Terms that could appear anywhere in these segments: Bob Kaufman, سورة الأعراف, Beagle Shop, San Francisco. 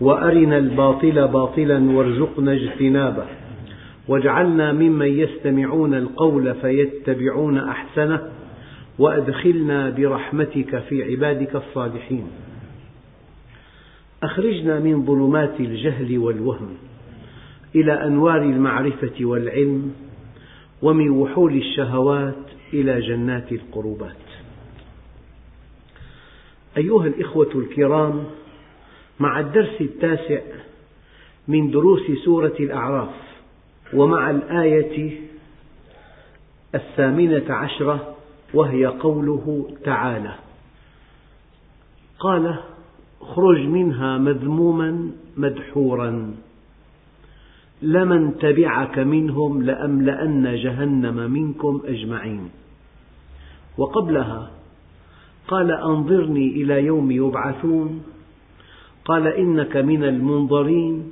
وأرنا الباطل باطلا وارزقنا اجتنابه، واجعلنا ممن يستمعون القول فيتبعون أحسنه، وأدخلنا برحمتك في عبادك الصالحين. أخرجنا من ظلمات الجهل والوهم إلى أنوار المعرفة والعلم، ومن وحول الشهوات إلى جنات القربات. أيها الإخوة الكرام، مع الدرس التاسع من دروس سورة الأعراف، ومع الآية 18، وهي قوله تعالى: قال اخرج منها مذموما مدحورا لمن تبعك منهم لأملأن جهنم منكم أجمعين. وقبلها قال أنظرني إلى يوم يبعثون، قال إنك من المنظرين،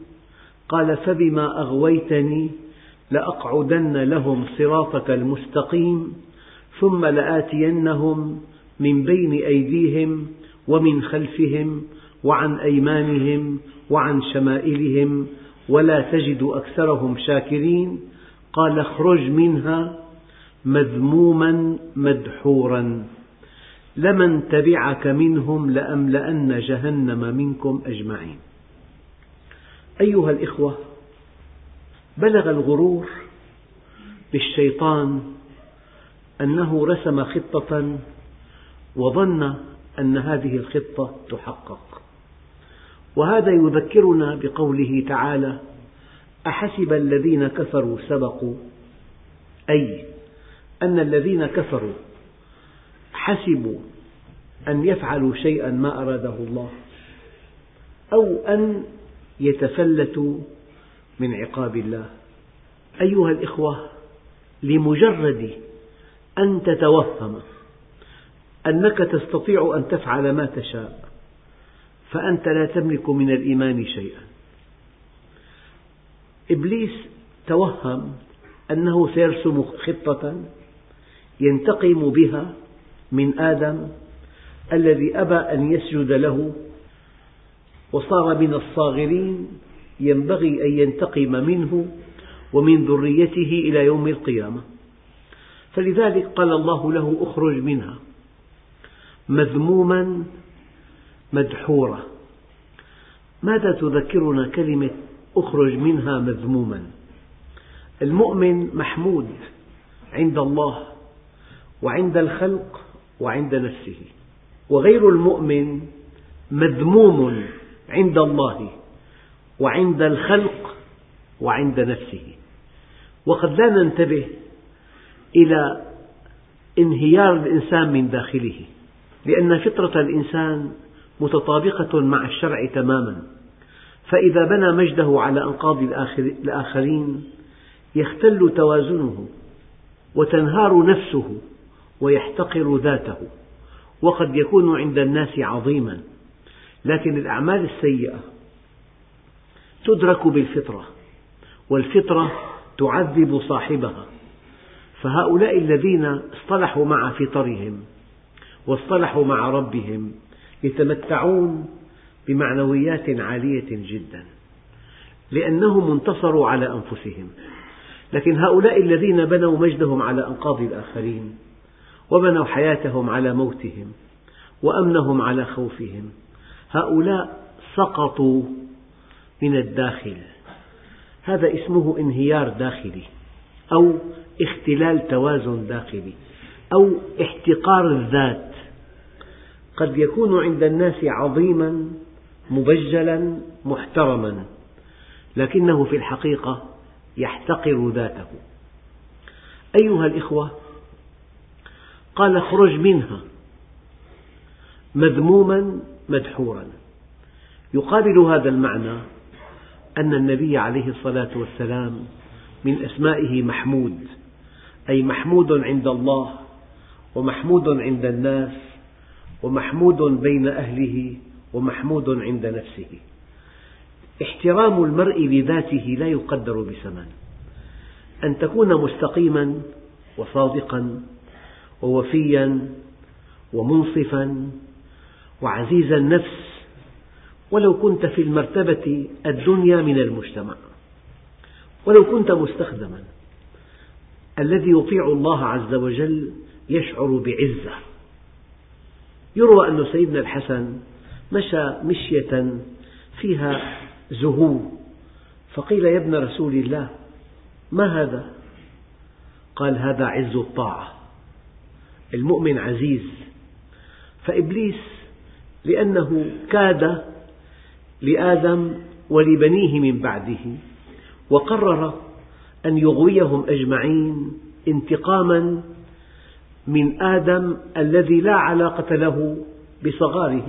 قال فبما أغويتني لأقعدن لهم صراطك المستقيم، ثم لآتينهم من بين أيديهم ومن خلفهم وعن أيمانهم وعن شمائلهم، ولا تجد أكثرهم شاكرين. قال اخرج منها مذموما مدحورا لمن تبعك منهم لأملأن جهنم منكم أجمعين. أيها الإخوة، بلغ الغرور بالشيطان أنه رسم خطة وظن أن هذه الخطة تحقق، وهذا يذكرنا بقوله تعالى: أحسب الذين كفروا سبقوا، أي أن الذين كفروا حسبوا أن يفعلوا شيئا ما أراده الله، أو أن يتفلتوا من عقاب الله. أيها الإخوة، لمجرد أن تتوهم أنك تستطيع أن تفعل ما تشاء، فأنت لا تملك من الإيمان شيئا. إبليس توهم أنه سيرسم خطة ينتقم بها من آدم الذي أبى أن يسجد له، وصار من الصاغرين، ينبغي أن ينتقم منه ومن ذريته إلى يوم القيامة. فلذلك قال الله له: اخرج منها مذموما مدحورا. ماذا تذكرنا كلمة اخرج منها مذموما؟ المؤمن محمود عند الله وعند الخلق وعند نفسه، وغير المؤمن مذموم عند الله وعند الخلق وعند نفسه. وقد لا ننتبه إلى انهيار الإنسان من داخله، لأن فطرة الإنسان متطابقة مع الشرع تماما، فإذا بنى مجده على أنقاض الآخرين يختل توازنه وتنهار نفسه ويحتقر ذاته، وقد يكون عند الناس عظيما. لكن الأعمال السيئة تدرك بالفطرة، والفطرة تعذب صاحبها. فهؤلاء الذين اصطلحوا مع فطرهم واصطلحوا مع ربهم يتمتعون بمعنويات عالية جدا، لأنهم انتصروا على أنفسهم. لكن هؤلاء الذين بنوا مجدهم على أنقاض الآخرين، وبنوا حياتهم على موتهم، وأمنهم على خوفهم، هؤلاء سقطوا من الداخل. هذا اسمه انهيار داخلي، أو اختلال توازن داخلي، أو احتقار الذات. قد يكون عند الناس عظيما مبجلا محترما، لكنه في الحقيقة يحتقر ذاته. أيها الإخوة، قال اخرج منها مذموما مدحورا يقابل هذا المعنى أن النبي عليه الصلاة والسلام من أسمائه محمود، أي محمود عند الله ومحمود عند الناس ومحمود بين أهله ومحمود عند نفسه. احترام المرء لذاته لا يقدر بثمن، أن تكون مستقيما وصادقا ووفيا ومنصفا وعزيز النفس ولو كنت في المرتبة الدنيا من المجتمع، ولو كنت مستخدما. الذي يطيع الله عز وجل يشعر بعزة. يروى أن سيدنا الحسن مشى مشية فيها زهو، فقيل يا ابن رسول الله ما هذا؟ قال هذا عز الطاعة، المؤمن عزيز. فإبليس لأنه كاد لآدم ولبنيه من بعده وقرر أن يغويهم أجمعين انتقاما من آدم الذي لا علاقة له بصغاره،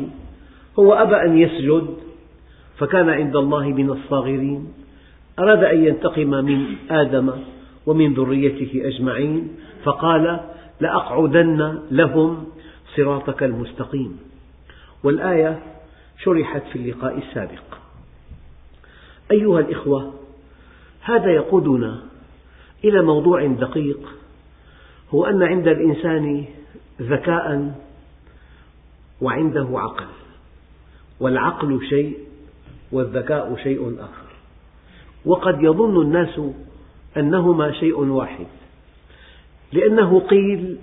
هو أبى أن يسجد فكان عند الله من الصاغرين، أراد أن ينتقم من آدم ومن ذريته أجمعين فقال لأقعدن لهم صراطك المستقيم. والآية شرحت في اللقاء السابق. أيها الإخوة، هذا يقودنا إلى موضوع دقيق، هو أن عند الإنسان ذكاء وعنده عقل، والعقل شيء والذكاء شيء آخر، وقد يظن الناس أنهما شيء واحد، لأنه قيل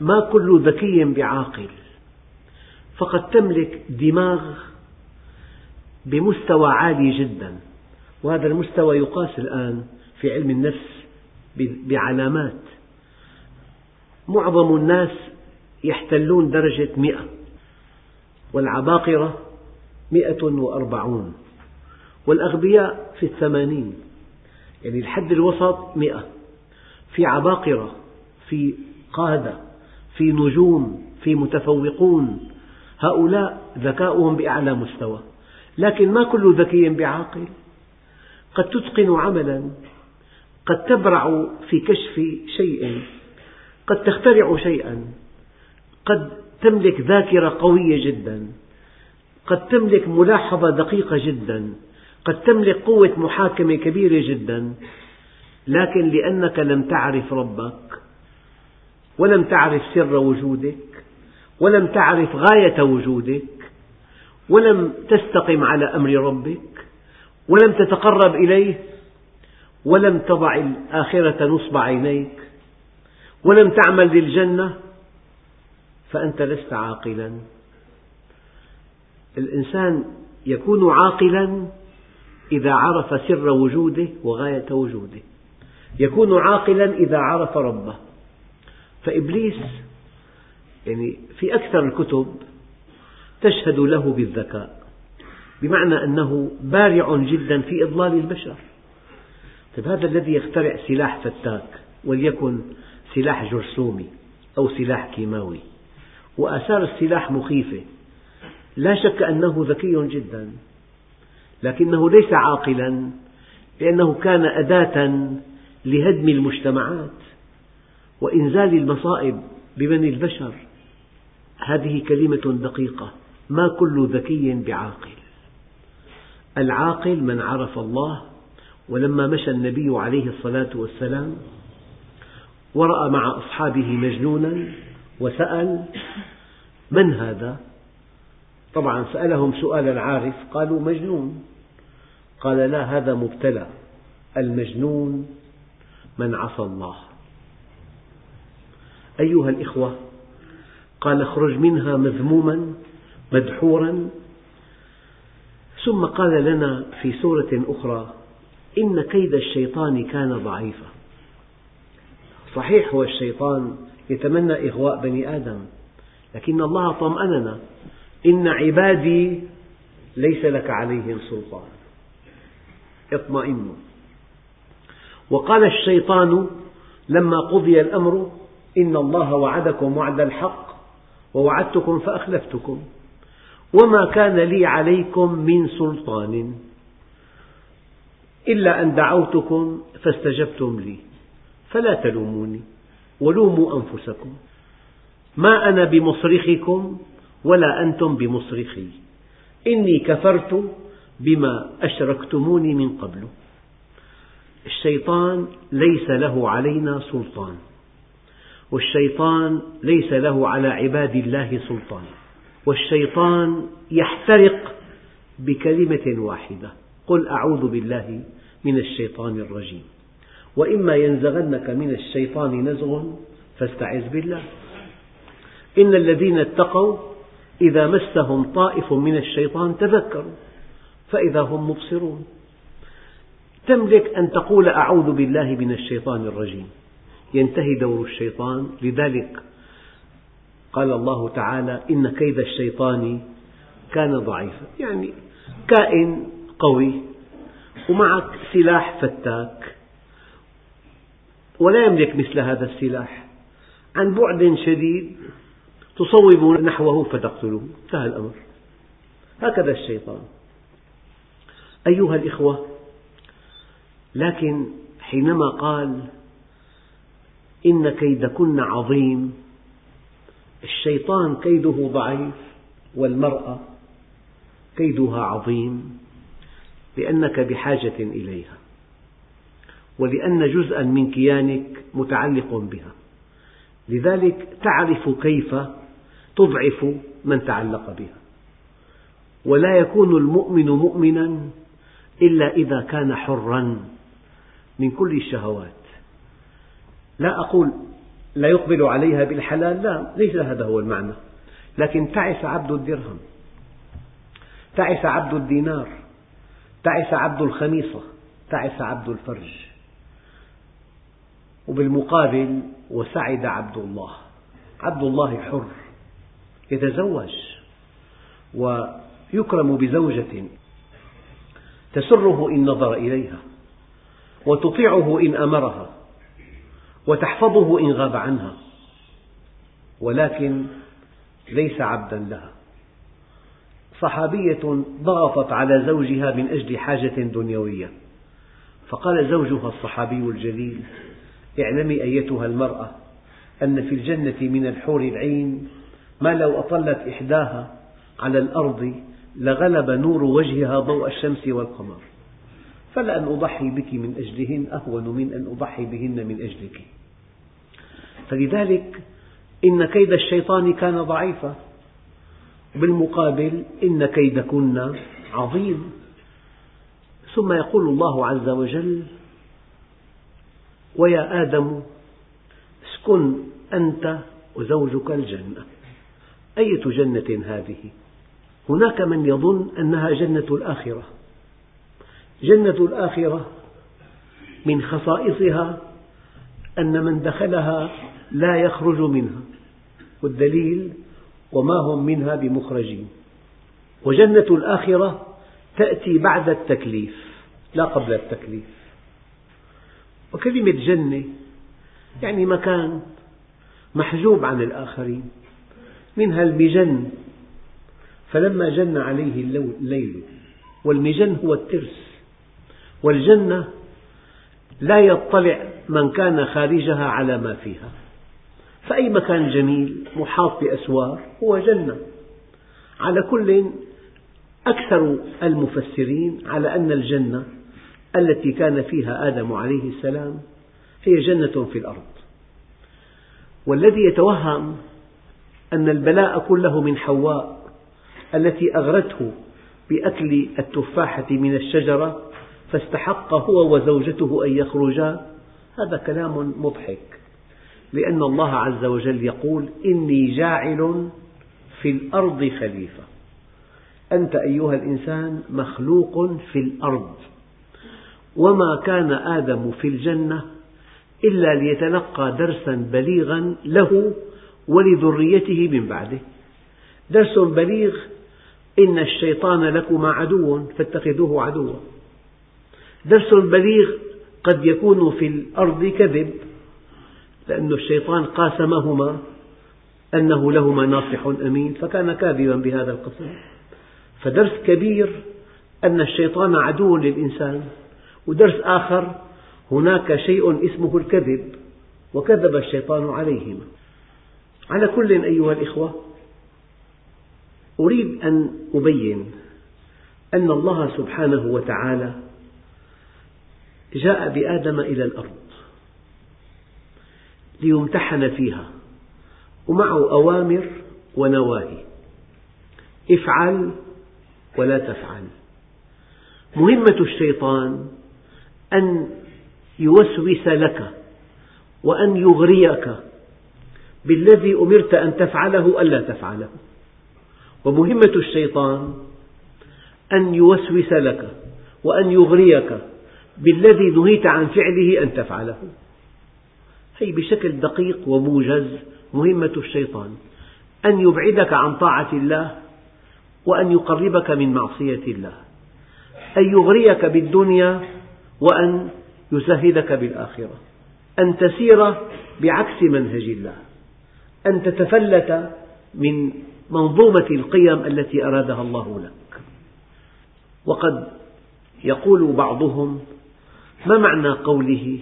ما كل ذكي بعاقل، فقد تملك دماغ بمستوى عالي جدا، وهذا المستوى يقاس الآن في علم النفس بعلامات. معظم الناس يحتلون درجة 100، والعباقرة 140، والأغبياء في 80، يعني الحد الوسط 100. في عباقرة، في قادة، في نجوم، في متفوقون، هؤلاء ذكاؤهم بأعلى مستوى، لكن ما كل ذكي بعاقل. قد تتقن عملا، قد تبرع في كشف شيء، قد تخترع شيئا، قد تملك ذاكرة قوية جدا، قد تملك ملاحظة دقيقة جدا، قد تملك قوة محاكمة كبيرة جدا، لكن لأنك لم تعرف ربك ولم تعرف سر وجودك ولم تعرف غاية وجودك ولم تستقم على أمر ربك ولم تتقرب إليه ولم تضع الآخرة نصب عينيك ولم تعمل للجنة، فأنت لست عاقلا. الإنسان يكون عاقلا إذا عرف سر وجوده وغاية وجوده، يكون عاقلا إذا عرف ربه. فإبليس يعني في أكثر الكتب تشهد له بالذكاء، بمعنى أنه بارع جدا في إضلال البشر. هذا الذي يخترع سلاح فتاك، وليكن سلاح جرثومي أو سلاح كيماوي، وآثار السلاح مخيفة، لا شك أنه ذكي جدا، لكنه ليس عاقلا، لأنه كان أداة لهدم المجتمعات وإنزال المصائب ببني البشر. هذه كلمة دقيقة، ما كل ذكي بعاقل. العاقل من عرف الله. ولما مشى النبي عليه الصلاة والسلام ورأى مع أصحابه مجنونا وسأل من هذا؟ طبعا سألهم سؤال العارف، قالوا مجنون، قال لا، هذا مبتلى، المجنون من عصى الله. أيها الإخوة، قال اخرج منها مذموما مدحورا، ثم قال لنا في سورة أخرى إن كيد الشيطان كان ضعيفا. صحيح هو الشيطان يتمنى إغواء بني آدم، لكن الله طمأننا إن عبادي ليس لك عليهم سلطان، اطمئنوا. وقال الشيطان لما قضي الأمر إن الله وعدكم وعد الحق ووعدتكم فأخلفتكم وما كان لي عليكم من سلطان إلا أن دعوتكم فاستجبتم لي فلا تلوموني ولوموا أنفسكم، ما أنا بمصرخكم ولا أنتم بمصرخي، إني كفرت بما أشركتموني من قبل. الشيطان ليس له علينا سلطان، والشيطان ليس له على عباد الله سلطان، والشيطان يحترق بكلمة واحدة: قل أعوذ بالله من الشيطان الرجيم، وإما ينزغنك من الشيطان نزغ فاستعذ بالله، إن الذين اتقوا إذا مسهم طائف من الشيطان تذكروا فإذا هم مبصرون. تملك أن تقول أعوذ بالله من الشيطان الرجيم، ينتهي دور الشيطان. لذلك قال الله تعالى: إن كيد الشيطان كان ضعيفا، يعني كائن قوي ومعك سلاح فتاك ولا يملك مثل هذا السلاح، عن بعد شديد تصوب نحوه فتقتله، انتهى الأمر. هكذا الشيطان. أيها الإخوة، لكن حينما قال إن كيدكن عظيم، الشيطان كيده ضعيف والمرأة كيدها عظيم، لأنك بحاجة إليها ولأن جزءا من كيانك متعلق بها، لذلك تعرف كيف تضعف من تعلق بها. ولا يكون المؤمن مؤمنا إلا إذا كان حرا من كل الشهوات. لا أقول لا يقبل عليها بالحلال، لا، ليس هذا هو المعنى، لكن تعس عبد الدرهم، تعس عبد الدينار، تعس عبد الخميصة، تعس عبد الفرج، وبالمقابل وسعد عبد الله. عبد الله حر، يتزوج ويكرم بزوجة تسره إن نظر إليها، وتطيعه إن أمرها، وتحفظه إن غاب عنها، ولكن ليس عبدا لها. صحابية ضغطت على زوجها من أجل حاجة دنيوية، فقال زوجها الصحابي الجليل: اعلمي أيتها المرأة أن في الجنة من الحور العين ما لو أطلت إحداها على الأرض لغلب نور وجهها ضوء الشمس والقمر، فلأن أضحي بك من أجلهن أهون من أن أضحي بهن من أجلك. فلذلك إن كيد الشيطان كان ضعيفا، بالمقابل إن كيدكن عظيم. ثم يقول الله عز وجل: ويا آدم اسكن أنت وزوجك الجنة. أية جنة هذه؟ هناك من يظن أنها جنة الآخرة. جنة الآخرة من خصائصها أن من دخلها لا يخرج منها، والدليل: وما هم منها بمخرجين. وجنة الآخرة تأتي بعد التكليف لا قبل التكليف. وكلمة جنة يعني مكان محجوب عن الآخرين، منها المجن، فلما جن عليه الليل، والمجن هو الترس، والجنة لا يطلع من كان خارجها على ما فيها، فأي مكان جميل محاط بأسوار هو جنة. على كل، أكثر المفسرين على أن الجنة التي كان فيها آدم عليه السلام هي جنة في الأرض. والذي يتوهم أن البلاء كله من حواء التي أغرته بأكل التفاحة من الشجرة فاستحق هو وزوجته أن يخرجا، هذا كلام مضحك، لأن الله عز وجل يقول: إني جاعل في الأرض خليفة. أنت أيها الإنسان مخلوق في الأرض، وما كان آدم في الجنة إلا ليتلقى درسا بليغا له ولذريته من بعده، درس بليغ: إن الشيطان لكما عدو فاتخذوه عدوا. درس بليغ قد يكون في الأرض كذب، لأن الشيطان قاسمهما أنه لهما ناصح أمين، فكان كاذبا بهذا القسم. فدرس كبير أن الشيطان عدو للإنسان، ودرس آخر هناك شيء اسمه الكذب وكذب الشيطان عليهما. على كل أيها الإخوة، أريد أن أبين أن الله سبحانه وتعالى جاء بآدم إلى الأرض ليمتحن فيها، ومعه أوامر ونواهي، افعل ولا تفعل. مهمة الشيطان أن يوسوس لك وأن يغريك بالذي أمرت أن تفعله ألا تفعله، ومهمة الشيطان أن يوسوس لك وأن يغريك بالذي نهيت عن فعله أن تفعله. هي بشكل دقيق وموجز مهمة الشيطان، أن يبعدك عن طاعة الله وأن يقربك من معصية الله، أن يغريك بالدنيا وأن يزهدك بالآخرة، أن تسير بعكس منهج الله، أن تتفلت من منظومة القيم التي أرادها الله لك. وقد يقول بعضهم: ما معنى قوله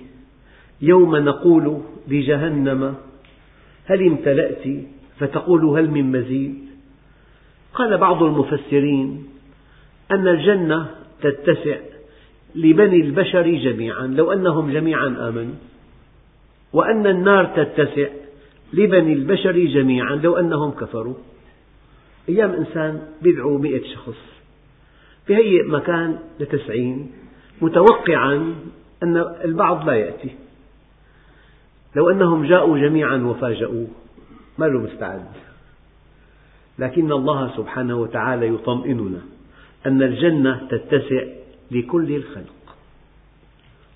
يوم نقول لجهنم هل امتلأت فتقول هل من مزيد؟ قال بعض المفسرين أن الجنة تتسع لبني البشر جميعا لو أنهم جميعا آمنوا، وأن النار تتسع لبني البشر جميعا لو أنهم كفروا. أيام إنسان بيدعو 100 شخص بهيئ مكان ل90 متوقعا أن البعض لا يأتي، لو أنهم جاءوا جميعا وفاجأوه ما له مستعد. لكن الله سبحانه وتعالى يطمئننا أن الجنة تتسع لكل الخلق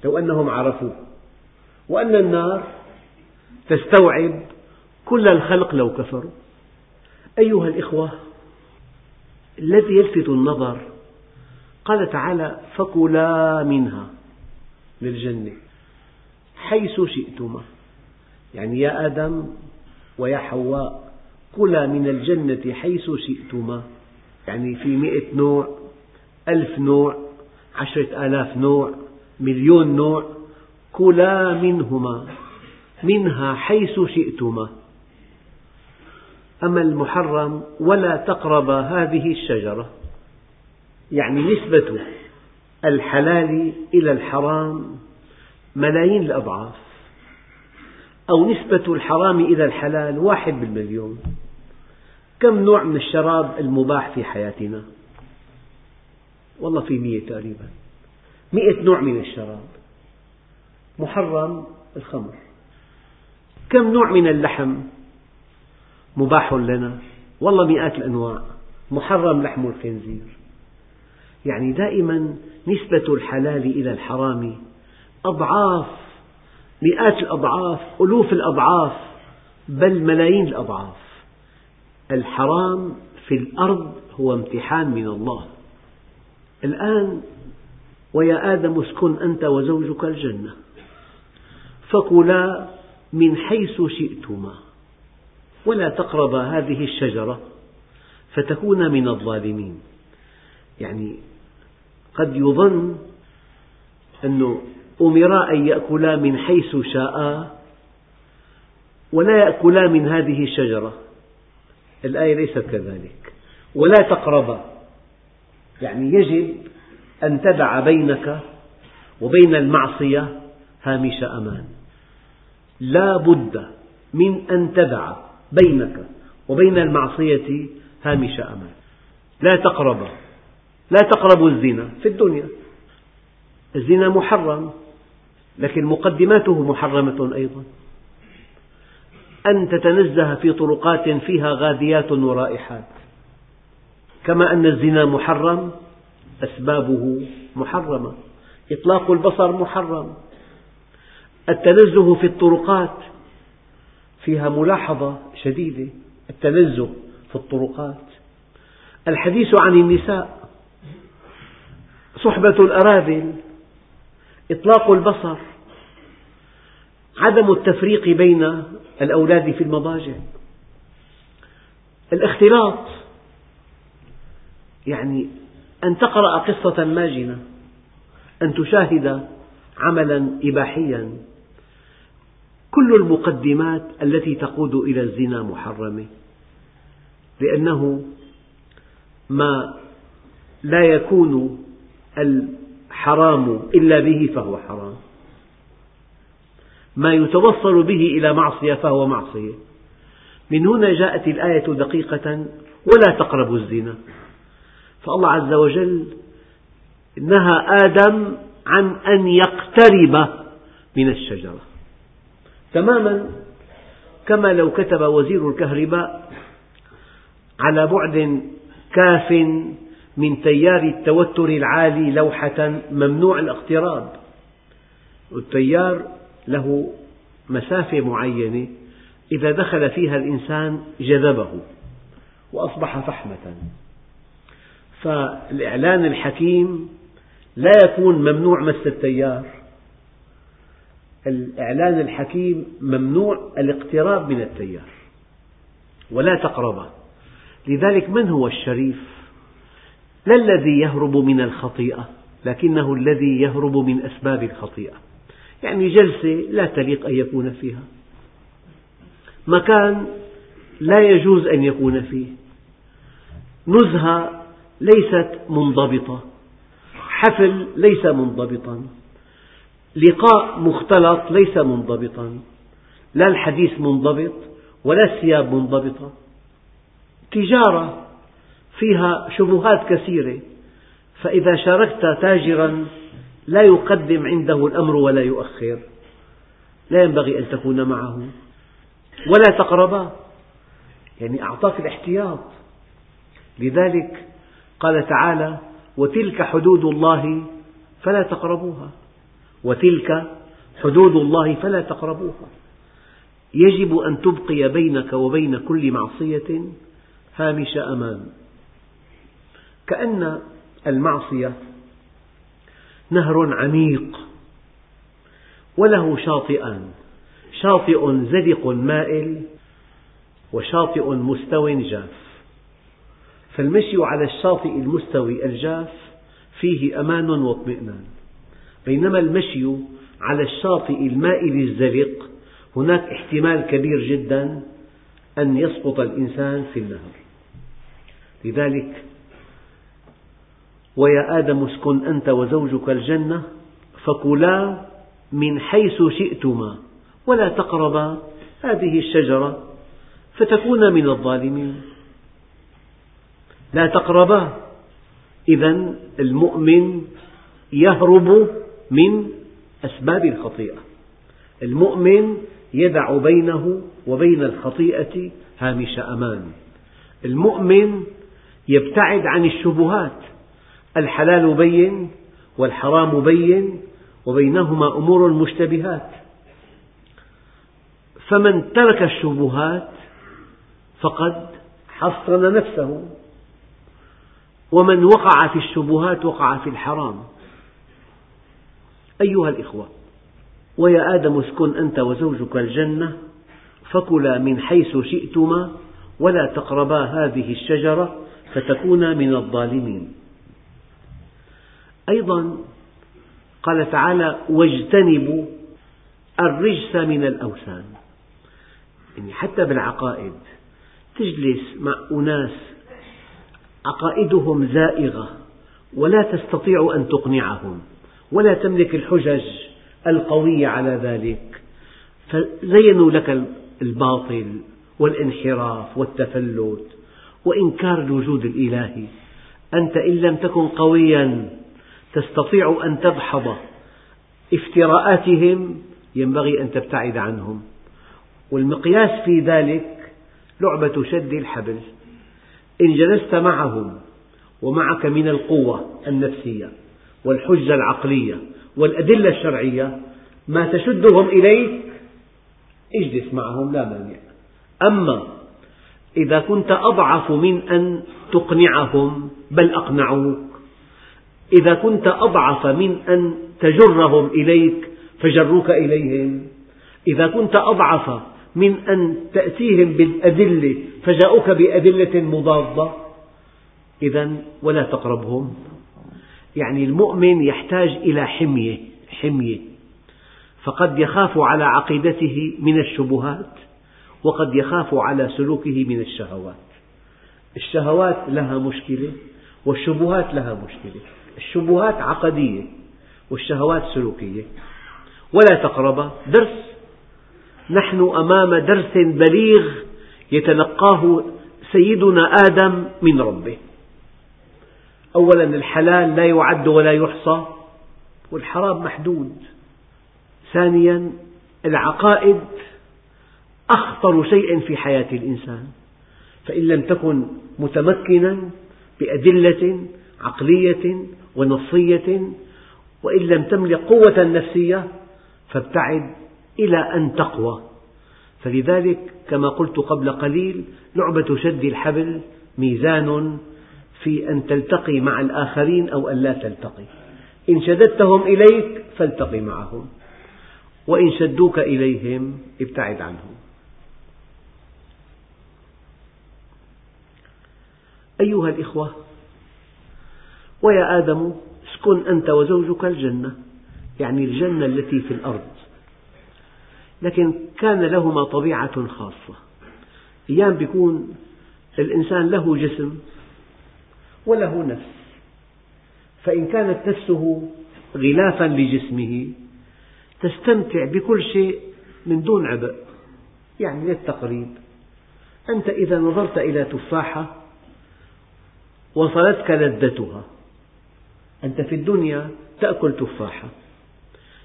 لو أنهم عرفوا، وأن النار تستوعب كل الخلق لو كفروا. أيها الإخوة، الذي يلفت النظر قال تعالى: فكلا منها للجنة حيث شئتما، يعني يا آدم ويا حواء كلا من الجنة حيث شئتما، يعني في 100 نوع، 1000 نوع، 10,000 نوع، 1,000,000 نوع، كلا منهما منها حيث شئتما. أما المحرم: ولا تقرب هذه الشجرة، يعني نسبة الحلال إلى الحرام ملايين الأضعاف، أو نسبة الحرام إلى الحلال 1 بالمليون. كم نوع من الشراب المباح في حياتنا؟ والله في 100 تقريبا، 100 نوع من الشراب. محرم الخمر. كم نوع من اللحم مباح لنا؟ والله 100 الأنواع. محرم لحم الخنزير. يعني دائما نسبة الحلال إلى الحرام أضعاف، 100 الأضعاف، 1000 الأضعاف، بل ملايين الأضعاف. الحرام في الأرض هو امتحان من الله. الآن: ويا آدم اسكن أنت وزوجك الجنة فكلا من حيث شئتما ولا تقربا هذه الشجرة فتكونا من الظالمين. يعني قد يظن أنه أمرا أن يأكلا من حيث شاء ولا يأكلا من هذه الشجرة. الآية ليست كذلك. ولا تقربا يعني يجب أن تدع بينك وبين المعصية هامش أمان، لا بد من أن تدع بينك وبين المعصية هامش أمان. لا تقربا، لا تقربوا الزنا في الدنيا. الزنا محرم، لكن مقدماته محرمة أيضا. أن تتنزه في طرقات فيها غاديات ورائحات. كما أن الزنا محرم، أسبابه محرمة، إطلاق البصر محرم، التنزه في الطرقات فيها ملاحظة شديدة، التنزه في الطرقات، الحديث عن النساء، صحبة الأراذل، إطلاق البصر، عدم التفريق بين الأولاد في المضاجع، الاختلاط، يعني أن تقرأ قصة ماجنة، أن تشاهد عملا إباحيا، كل المقدمات التي تقود إلى الزنا محرمة، لأنه ما لا يكون الحرام إلا به فهو حرام، ما يتوصل به إلى معصية فهو معصية. من هنا جاءت الآية دقيقة: ولا تقربوا الزنا. فالله عز وجل نهى آدم عن أن يقترب من الشجرة، تماما كما لو كتب وزير الكهرباء على بعد كاف من تيار التوتر العالي لوحة ممنوع الاقتراب. التيار له مسافة معينة إذا دخل فيها الإنسان جذبه وأصبح فحمة، فالإعلان الحكيم لا يكون ممنوع مس التيار، الإعلان الحكيم ممنوع الاقتراب من التيار، ولا تقربا. لذلك من هو الشريف؟ لا الذي يهرب من الخطيئة، لكنه الذي يهرب من أسباب الخطيئة. يعني جلسة لا تليق أن يكون فيها، مكان لا يجوز أن يكون فيه، نزهة ليست منضبطة، حفل ليس منضبطا، لقاء مختلط ليس منضبطا، لا الحديث منضبط ولا الثياب منضبطة، تجارة فيها شبهات كثيرة، فإذا شاركت تاجرا لا يقدم عنده الأمر ولا يؤخر، لا ينبغي أن تكون معه. ولا تقربا يعني أعطاك الاحتياط. لذلك قال تعالى: وتلك حدود الله فلا تقربوها. وتلك حدود الله فلا تقربوها. يجب أن تبقي بينك وبين كل معصية هامش أمان، كأن المعصية نهر عميق وله شاطئان: شاطئ زلق مائل وشاطئ مستوٍ جاف. فالمشي على الشاطئ المستوي الجاف فيه أمان واطمئنان، بينما المشي على الشاطئ المائل الزلق هناك احتمال كبير جدا أن يسقط الإنسان في النهر. لذلك: ويا آدم اسكن أنت وزوجك الجنة فكلا من حيث شئتما ولا تقربا هذه الشجرة فتكونا من الظالمين. لا تقربا، إذن المؤمن يهرب من أسباب الخطيئة، المؤمن يدع بينه وبين الخطيئة هامش أمان، المؤمن يبتعد عن الشبهات، الحلال بين والحرام بين وبينهما أمور مشتبهات، فمن ترك الشبهات فقد حصن نفسه، ومن وقع في الشبهات وقع في الحرام. أيها الإخوة، ويا آدم اسكن أنت وزوجك الجنة فكلا من حيث شئتما ولا تقربا هذه الشجرة فتكونا من الظالمين. أيضا قال تعالى: واجتنبوا الرجس من الأوثان. يعني حتى بالعقائد تجلس مع أناس عقائدهم زائغة ولا تستطيع أن تقنعهم ولا تملك الحجج القوية على ذلك، فزينوا لك الباطل والانحراف والتفلت وإنكار الوجود الإلهي. أنت إن لم تكن قويا تستطيع أن تدحض افتراءاتهم، ينبغي أن تبتعد عنهم. والمقياس في ذلك لعبة شد الحبل، إن جلست معهم ومعك من القوة النفسية والحجة العقلية والأدلة الشرعية ما تشدهم إليك اجلس معهم لا مانع، أما إذا كنت أضعف من أن تقنعهم بل أقنعوك، إذا كنت أضعف من أن تجرهم إليك فجروك إليهم، إذا كنت أضعف من أن تأتيهم بالأدلة فجاءوك بأدلة مضادة، إذن ولا تقربهم. يعني المؤمن يحتاج إلى حمية، فقد يخاف على عقيدته من الشبهات، وقد يخاف على سلوكه من الشهوات. الشهوات لها مشكلة والشبهات لها مشكلة، الشبهات عقدية والشهوات سلوكية. ولا تقربا، درس، نحن أمام درس بليغ يتلقاه سيدنا آدم من ربه. أولا الحلال لا يعد ولا يحصى والحرام محدود. ثانيا العقائد أخطر شيء في حياة الإنسان، فإن لم تكن متمكنا بأدلة عقلية ونصية وإن لم تملك قوة نفسية فابتعد إلى أن تقوى. فلذلك كما قلت قبل قليل، لعبة شد الحبل ميزان في أن تلتقي مع الآخرين أو أن لا تلتقي، إن شددتهم إليك فالتقي معهم وإن شدوك إليهم ابتعد عنهم. أيها الإخوة، ويا آدم اسكن أنت وزوجك الجنة، يعني الجنة التي في الأرض. لكن كان لهما طبيعة خاصة، أيام يكون الإنسان له جسم وله نفس، فإن كانت نفسه غلافا لجسمه تستمتع بكل شيء من دون عبء، يعني للتقريب. أنت إذا نظرت إلى تفاحة وصلتك لذتها، أنت في الدنيا تأكل تفاحة،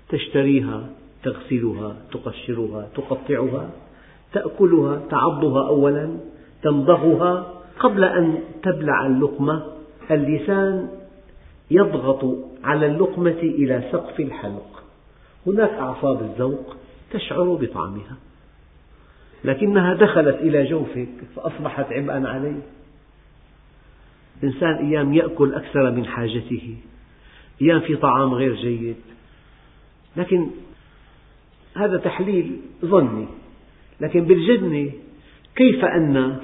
تشتريها، تغسلها، تقشرها، تقطعها، تأكلها، تعضها أولا، تمضغها قبل أن تبلع اللقمة. اللسان يضغط على اللقمة إلى سقف الحلق، هناك أعصاب الذوق تشعر بطعمها، لكنها دخلت إلى جوفك فأصبحت عبئا عليه. الإنسان أيام يأكل أكثر من حاجته، أيام في طعام غير جيد، لكن هذا تحليل ظني. لكن بالجنة كيف أن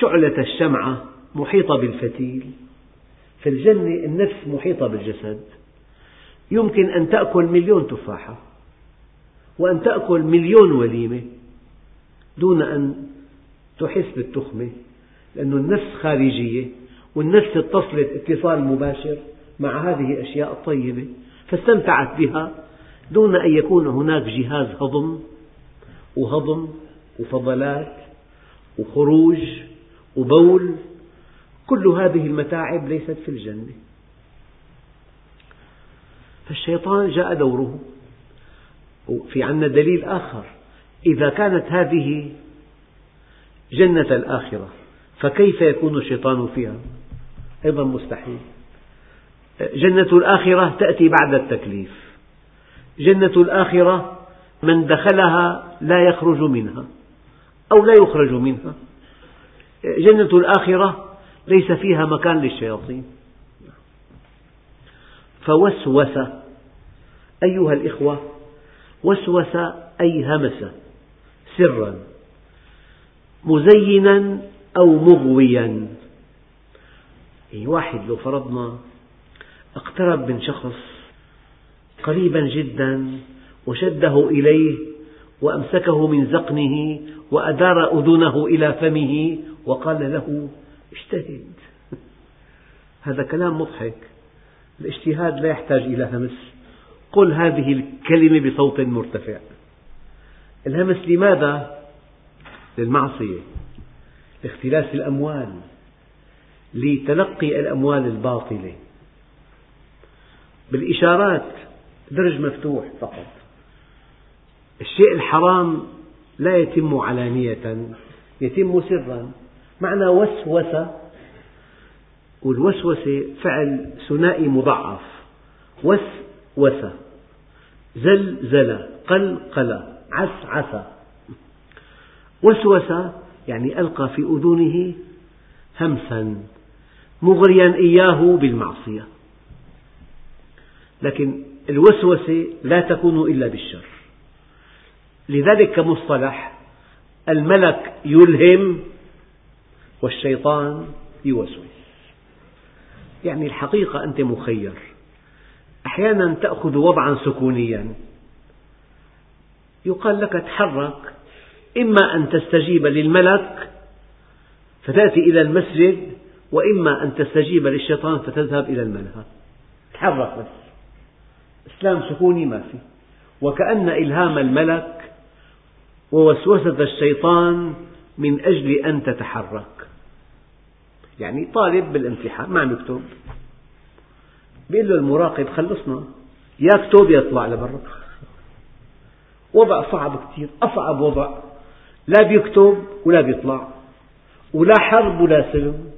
شعلة الشمعة محيطة بالفتيل، في الجنة النفس محيطة بالجسد، يمكن أن تأكل مليون تفاحة وأن تأكل مليون وليمة دون أن تحس بالتخمة، لأن النفس خارجية والنفس اتصلت اتصال مباشر مع هذه الأشياء الطيبة فاستمتعت بها دون أن يكون هناك جهاز هضم وفضلات وخروج وبول. كل هذه المتاعب ليست في الجنة. فالشيطان جاء دوره. وفي عنا دليل آخر، إذا كانت هذه جنة الآخرة فكيف يكون الشيطان فيها؟ أيضا مستحيل. جنة الآخرة تأتي بعد التكليف، جنة الآخرة من دخلها لا يخرج منها أو لا يخرج منها. جنة الآخرة ليس فيها مكان للشياطين. فوسوس، أيها الإخوة، وسوس أي همس سرا مزينا أو مغويا. أي واحد لو فرضنا اقترب من شخص قريبا جدا وشده إليه وأمسكه من زقنه وأدار أذنه إلى فمه وقال له اجتهد، هذا كلام مضحك. الاجتهاد لا يحتاج إلى همس. قل هذه الكلمة بصوت مرتفع. الهمس لماذا؟ للمعصية، لاختلاس الأموال، لتلقي الأموال الباطلة بالإشارات، درج مفتوح فقط. الشيء الحرام لا يتم علانية، يتم سرا. معنى وسوسة، والوسوسة فعل ثنائي مضاعف، وسوسة، زلزل، قلقل، عسعس. وسوسة يعني ألقى في أذنه همسا مغريا إياه بالمعصية. لكن الوسوسة لا تكون إلا بالشر. لذلك كمصطلح الملك يلهم والشيطان يوسوس. يعني الحقيقة أنت مخير، أحيانا تأخذ وضعا سكونيا يقال لك تحرك، إما أن تستجيب للملك فتأتي إلى المسجد، وإما أن تستجيب للشيطان فتذهب إلى المنهى. تحرك بس، إسلام سكوني ما فيه. وكأن إلهام الملك ووسوسة الشيطان من أجل أن تتحرك. يعني طالب بالامتحان ما عم يكتب، بيقول له المراقب خلصنا يكتب يطلع لبرا، وضع صعب كثير، أصعب وضع، لا بيكتب ولا بيطلع، ولا حرب ولا سلم،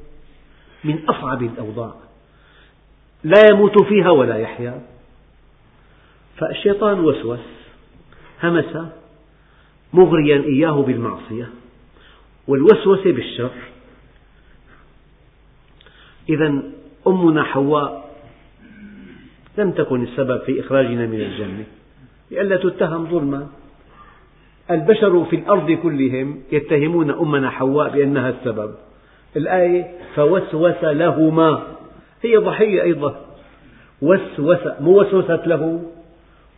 من أصعب الأوضاع، لا يموت فيها ولا يحيا. فالشيطان وسوس، همس مغريا إياه بالمعصية والوسوسة بالشر. إذا أمنا حواء لم تكن السبب في إخراجنا من الجنة، لئلا تتهم ظلما. البشر في الأرض كلهم يتهمون أمنا حواء بأنها السبب. الآية فوسوس لهما، هي ضحية أيضا، وسوس مو وسوست له،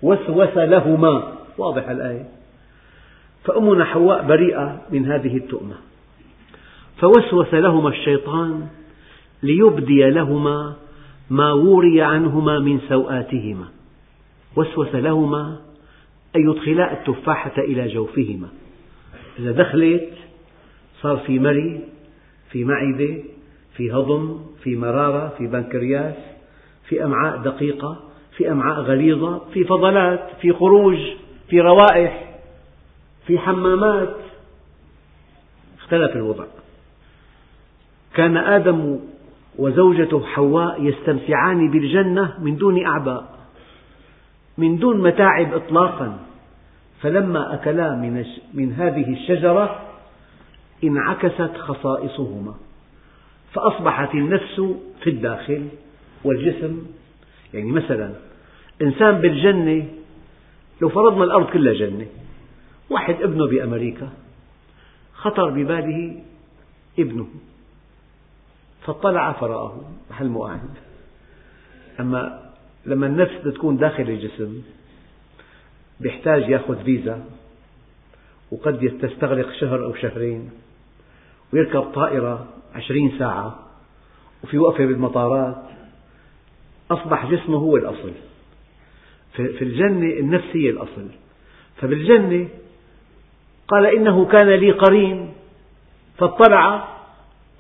وسوس لهما، واضح الآية. فأمنا حواء بريئة من هذه التؤمة. فوسوس لهما الشيطان ليبدي لهما ما وري عنهما من سوآتهما. وسوس لهما أن يدخلا التفاحة إلى جوفهما، إذا دخلت صار في مري، في معدة، في هضم، في مرارة، في بنكرياس، في أمعاء دقيقة، في أمعاء غليظة، في فضلات، في خروج، في روائح، في حمامات. اختلف الوضع. كان آدم وزوجته حواء يستمتعان بالجنة من دون أعباء، من دون متاعب إطلاقا، فلما أكلا من هذه الشجرة انعكست خصائصهما، فأصبحت النفس في الداخل والجسم. يعني مثلا إنسان بالجنة، لو فرضنا الأرض كلها جنة، واحد ابنه بأمريكا، خطر بباله ابنه فاطلع فرآه محل قاعد. أما لما النفس تكون داخل الجسم يحتاج يأخذ فيزا، وقد تستغرق شهر أو شهرين، ويركب طائرة 20 ساعة، وفي وقفة بالمطارات. أصبح جسمه هو الأصل. في الجنة النفس هي الأصل. فبالجنة قال إنه كان لي قرين فاطلع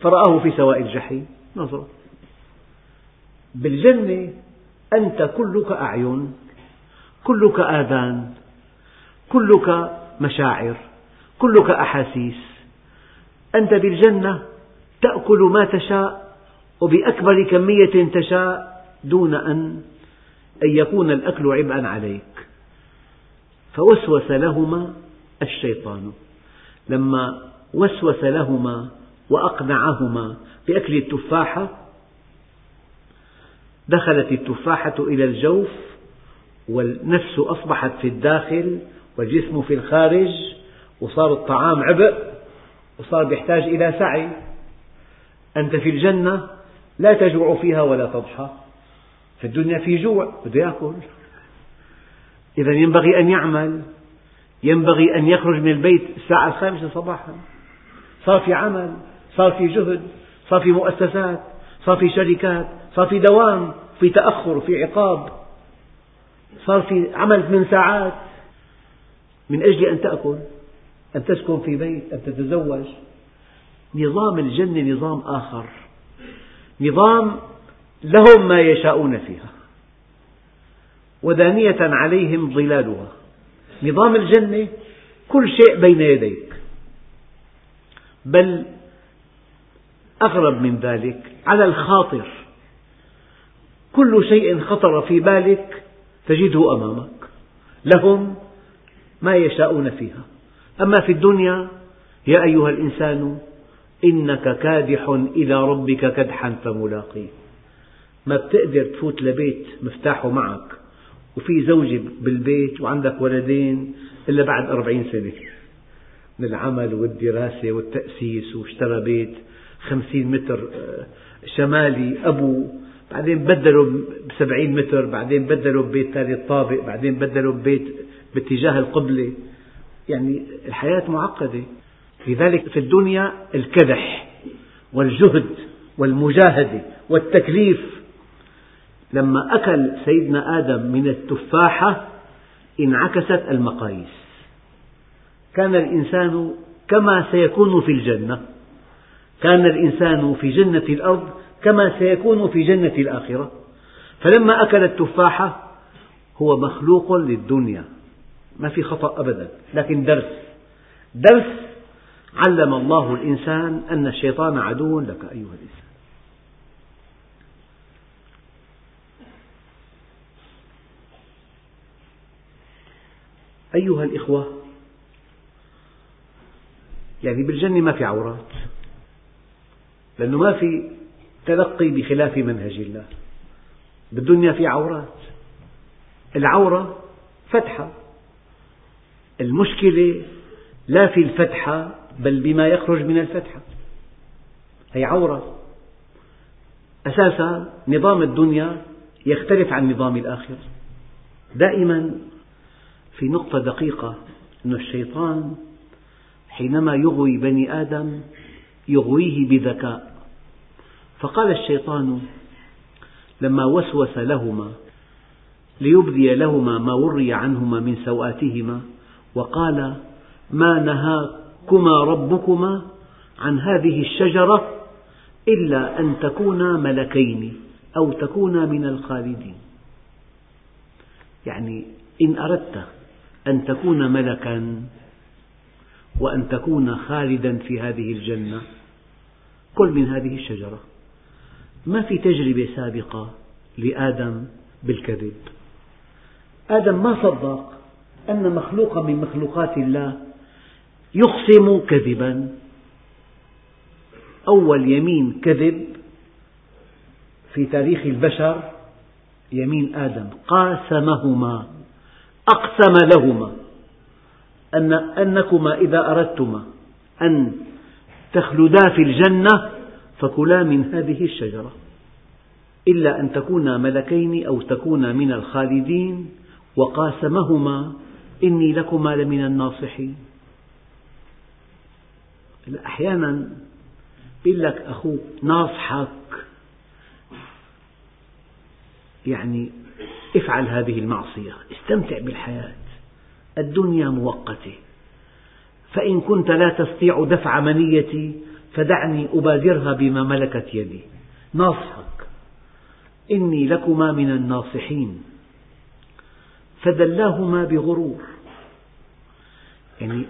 فرآه في سواء الجحيم نظرة. بالجنة أنت كلك أعين، كلك آذان، كلك مشاعر، كلك أحاسيس. أنت بالجنة تأكل ما تشاء وبأكبر كمية تشاء دون أن يكون الأكل عبئا عليك. فوسوس لهما الشيطان لما وسوس لهما وأقنعهما بأكل التفاحة، دخلت التفاحة إلى الجوف، والنفس أصبحت في الداخل والجسم في الخارج، وصار الطعام عبء، وصار يحتاج إلى سعي. أنت في الجنة لا تجوع فيها ولا تضحى، في الدنيا في جوع بده يأكل. إذا ينبغي أن يعمل، ينبغي أن يخرج من البيت الساعة 5 صباحا، صار في عمل، صار في جهد، صار في مؤسسات، صار في شركات، صار في دوام، في تأخر، في عقاب، صار في عمل 8 ساعات من أجل أن تأكل، أن تسكن في بيت، أن تتزوج. نظام الجنة نظام آخر، نظام لهم ما يشاءون فيها ودانية عليهم ظلالها. نظام الجنة كل شيء بين يديك، بل أغرب من ذلك، على الخاطر، كل شيء خطر في بالك تجده أمامك. لهم ما يشاءون فيها. أما في الدنيا يا أيها الإنسان إنك كادح إلى ربك كدحا فملاقيه. ما بتقدر تفوت لبيت مفتاحه معك وفي زوجة بالبيت وعندك ولدين إلا بعد 40 سنة من العمل والدراسة والتأسيس، واشترى بيت 50 متر شمالي أبو، بعدين بدلوا ب70 متر، بعدين بدلوا ببيت ثالث طابق، بعدين بدلوا ببيت باتجاه القبلة. يعني الحياة معقدة. لذلك في الدنيا الكدح والجهد والمجاهدة والتكليف. لما أكل سيدنا آدم من التفاحة انعكست المقاييس، كان الإنسان كما سيكون في الجنة، كان الإنسان في جنة الأرض كما سيكون في جنة الآخرة. فلما أكل التفاحة، هو مخلوق للدنيا ما في خطأ أبدا، لكن درس علم الله الإنسان أن الشيطان عدو لك أيها الإنسان. أيها الإخوة، يعني بالجنة ما في عورات، لأنه ما في تلقي بخلاف منهج الله. بالدنيا في عورات، العورة فتحة، المشكلة لا في الفتحة بل بما يخرج من الفتحة، هي عورة. أساسا نظام الدنيا يختلف عن نظام الآخرة. دائما في نقطة دقيقة، أن الشيطان حينما يغوي بني آدم يغويه بذكاء. فقال الشيطان لما وسوس لهما ليبدي لهما ما وري عنهما من سوآتهما، وقال ما نهاكما ربكما عن هذه الشجرة إلا أن تكونا ملكين أو تكونا من الخالدين. يعني إن أردت أن تكون ملكا وأن تكون خالدا في هذه الجنة، كل من هذه الشجرة. ما في تجربة سابقة لآدم بالكذب. آدم ما صدق أن مخلوقا من مخلوقات الله يقسم كذبا. أول يمين كذب في تاريخ البشر يمين آدم، قاسمهما، أقسم لهما أنكما إذا أردتما أن تخلدا في الجنة فكلا من هذه الشجرة إلا أن تكونا ملكين أو تكونا من الخالدين وقاسمهما إني لكما لمن الناصحين. أحيانا يقول لك أخوك ناصحك، يعني افعل هذه المعصية، استمتع بالحياة، الدنيا مؤقتة، فإن كنت لا تستطيع دفع منيتي فدعني أبادرها بما ملكت يدي. ناصحك إني لكما من الناصحين. فدلاهما بغرور، يعني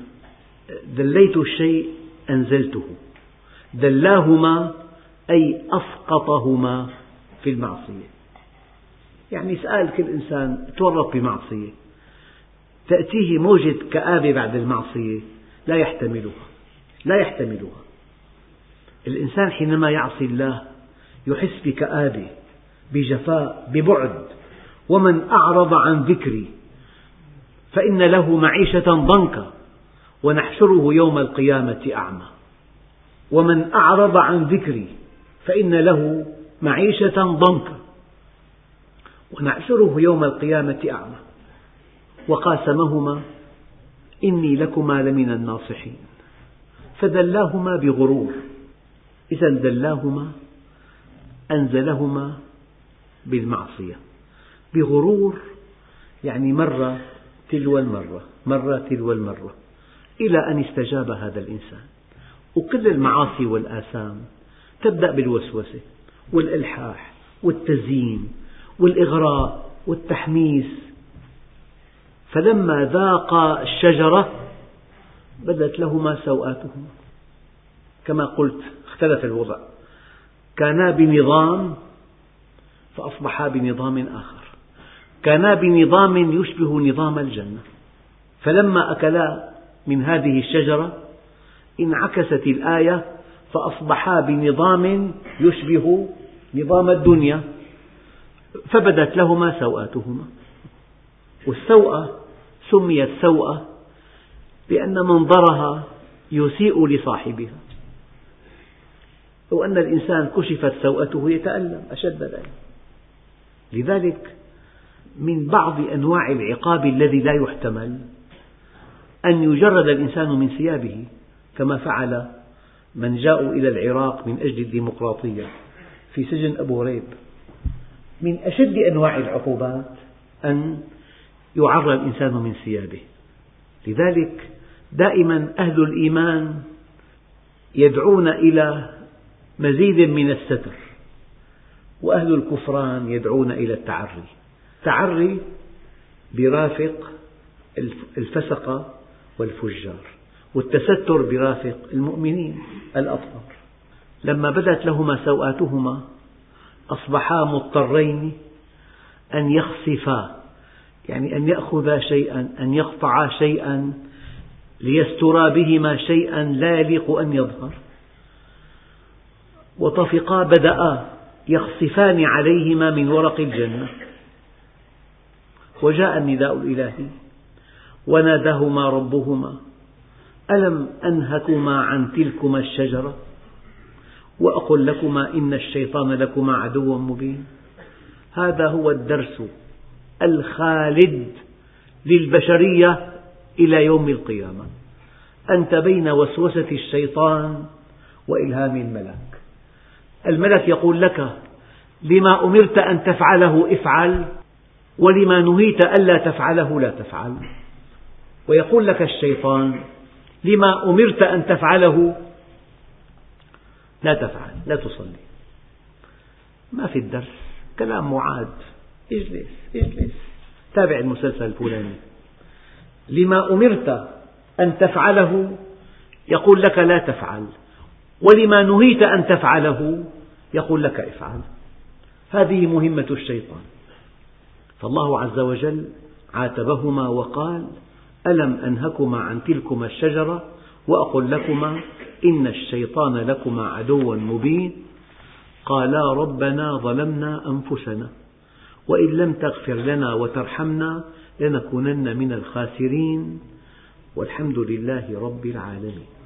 دليت الشيء أنزلته. دلاهما أي أسقطهما في المعصية. يعني اسأل كل إنسان تورط بمعصية، تأتيه موجة كآبة بعد المعصية لا يحتملها. الإنسان حينما يعصي الله يحس بكآبة، بجفاء، ببعد. ومن أعرض عن ذكري فإن له معيشة ضنكا ونحشره يوم القيامة أعمى. ومن أعرض عن ذكري فإن له معيشة ضنكا ونحشره يوم القيامة أعمى وقاسمهما إني لكما لمن الناصحين. فدلاهما بغرور. إذا دلاهما أنزلهما بالمعصية بغرور، يعني مرة تلو المرة، مرة تلو المرة، إلى أن استجاب هذا الإنسان. وكل المعاصي والآثام تبدأ بالوسوسة والإلحاح والتزيين والإغراء والتحميس. فلما ذاقا الشجرة بدت لهما سوآتهما. كما قلت اختلف الوضع، كانا بنظام فأصبحا بنظام آخر، كانا بنظام يشبه نظام الجنة. فلما أكلا من هذه الشجرة انعكست الآية فأصبحا بنظام يشبه نظام الدنيا، فبدت لهما سوآتهما. والسوءة سميت سوءة لأن منظرها يسيء لصاحبها. لو أن الإنسان كشفت سوءته يتألم أشد ذلك. لذلك من بعض أنواع العقاب الذي لا يحتمل أن يجرد الإنسان من ثيابه، كما فعل من جاءوا إلى العراق من أجل الديمقراطية في سجن أبو غريب. من أشد أنواع العقوبات أن يعرى الإنسان من ثيابه. لذلك دائما أهل الإيمان يدعون إلى مزيد من الستر، وأهل الكفران يدعون إلى التعري. التعري برافق الفسقة والفجار، والتستر برافق المؤمنين الأبرار. لما بدت لهما سوآتهما أصبحا مضطرين أن يخسفا، يعني أن يأخذا شيئا، أن يقطعا شيئا ليسترا بهما شيئا لا يليق أن يظهر، وطفقا بدأا يخصفان عليهما من ورق الجنة. وجاء النداء الإلهي وناداهما ربهما ألم أنهكما عن تلكما الشجرة وأقل لكما إن الشيطان لكما عدو مبين. هذا هو الدرس الخالد للبشرية إلى يوم القيامة، أنت بين وسوسة الشيطان وإلهام الملك. الملك يقول لك لما أمرت أن تفعله افعل، ولما نهيت ألا تفعله لا تفعل. ويقول لك الشيطان لما أمرت أن تفعله لا تفعل، لا تصلي، ما في الدرس، كلام معاد، اجلس اجلس تابع المسلسل الفلاني. لما أمرت أن تفعله يقول لك لا تفعل، ولما نهيت أن تفعله يقول لك افعل. هذه مهمة الشيطان. فالله عز وجل عاتبهما وقال ألم أنهكما عن تلكما الشجرة وأقل لكما إن الشيطان لكما عدو مبين قالا ربنا ظلمنا أنفسنا وإن لم تغفر لنا وترحمنا لنكونن من الخاسرين والحمد لله رب العالمين.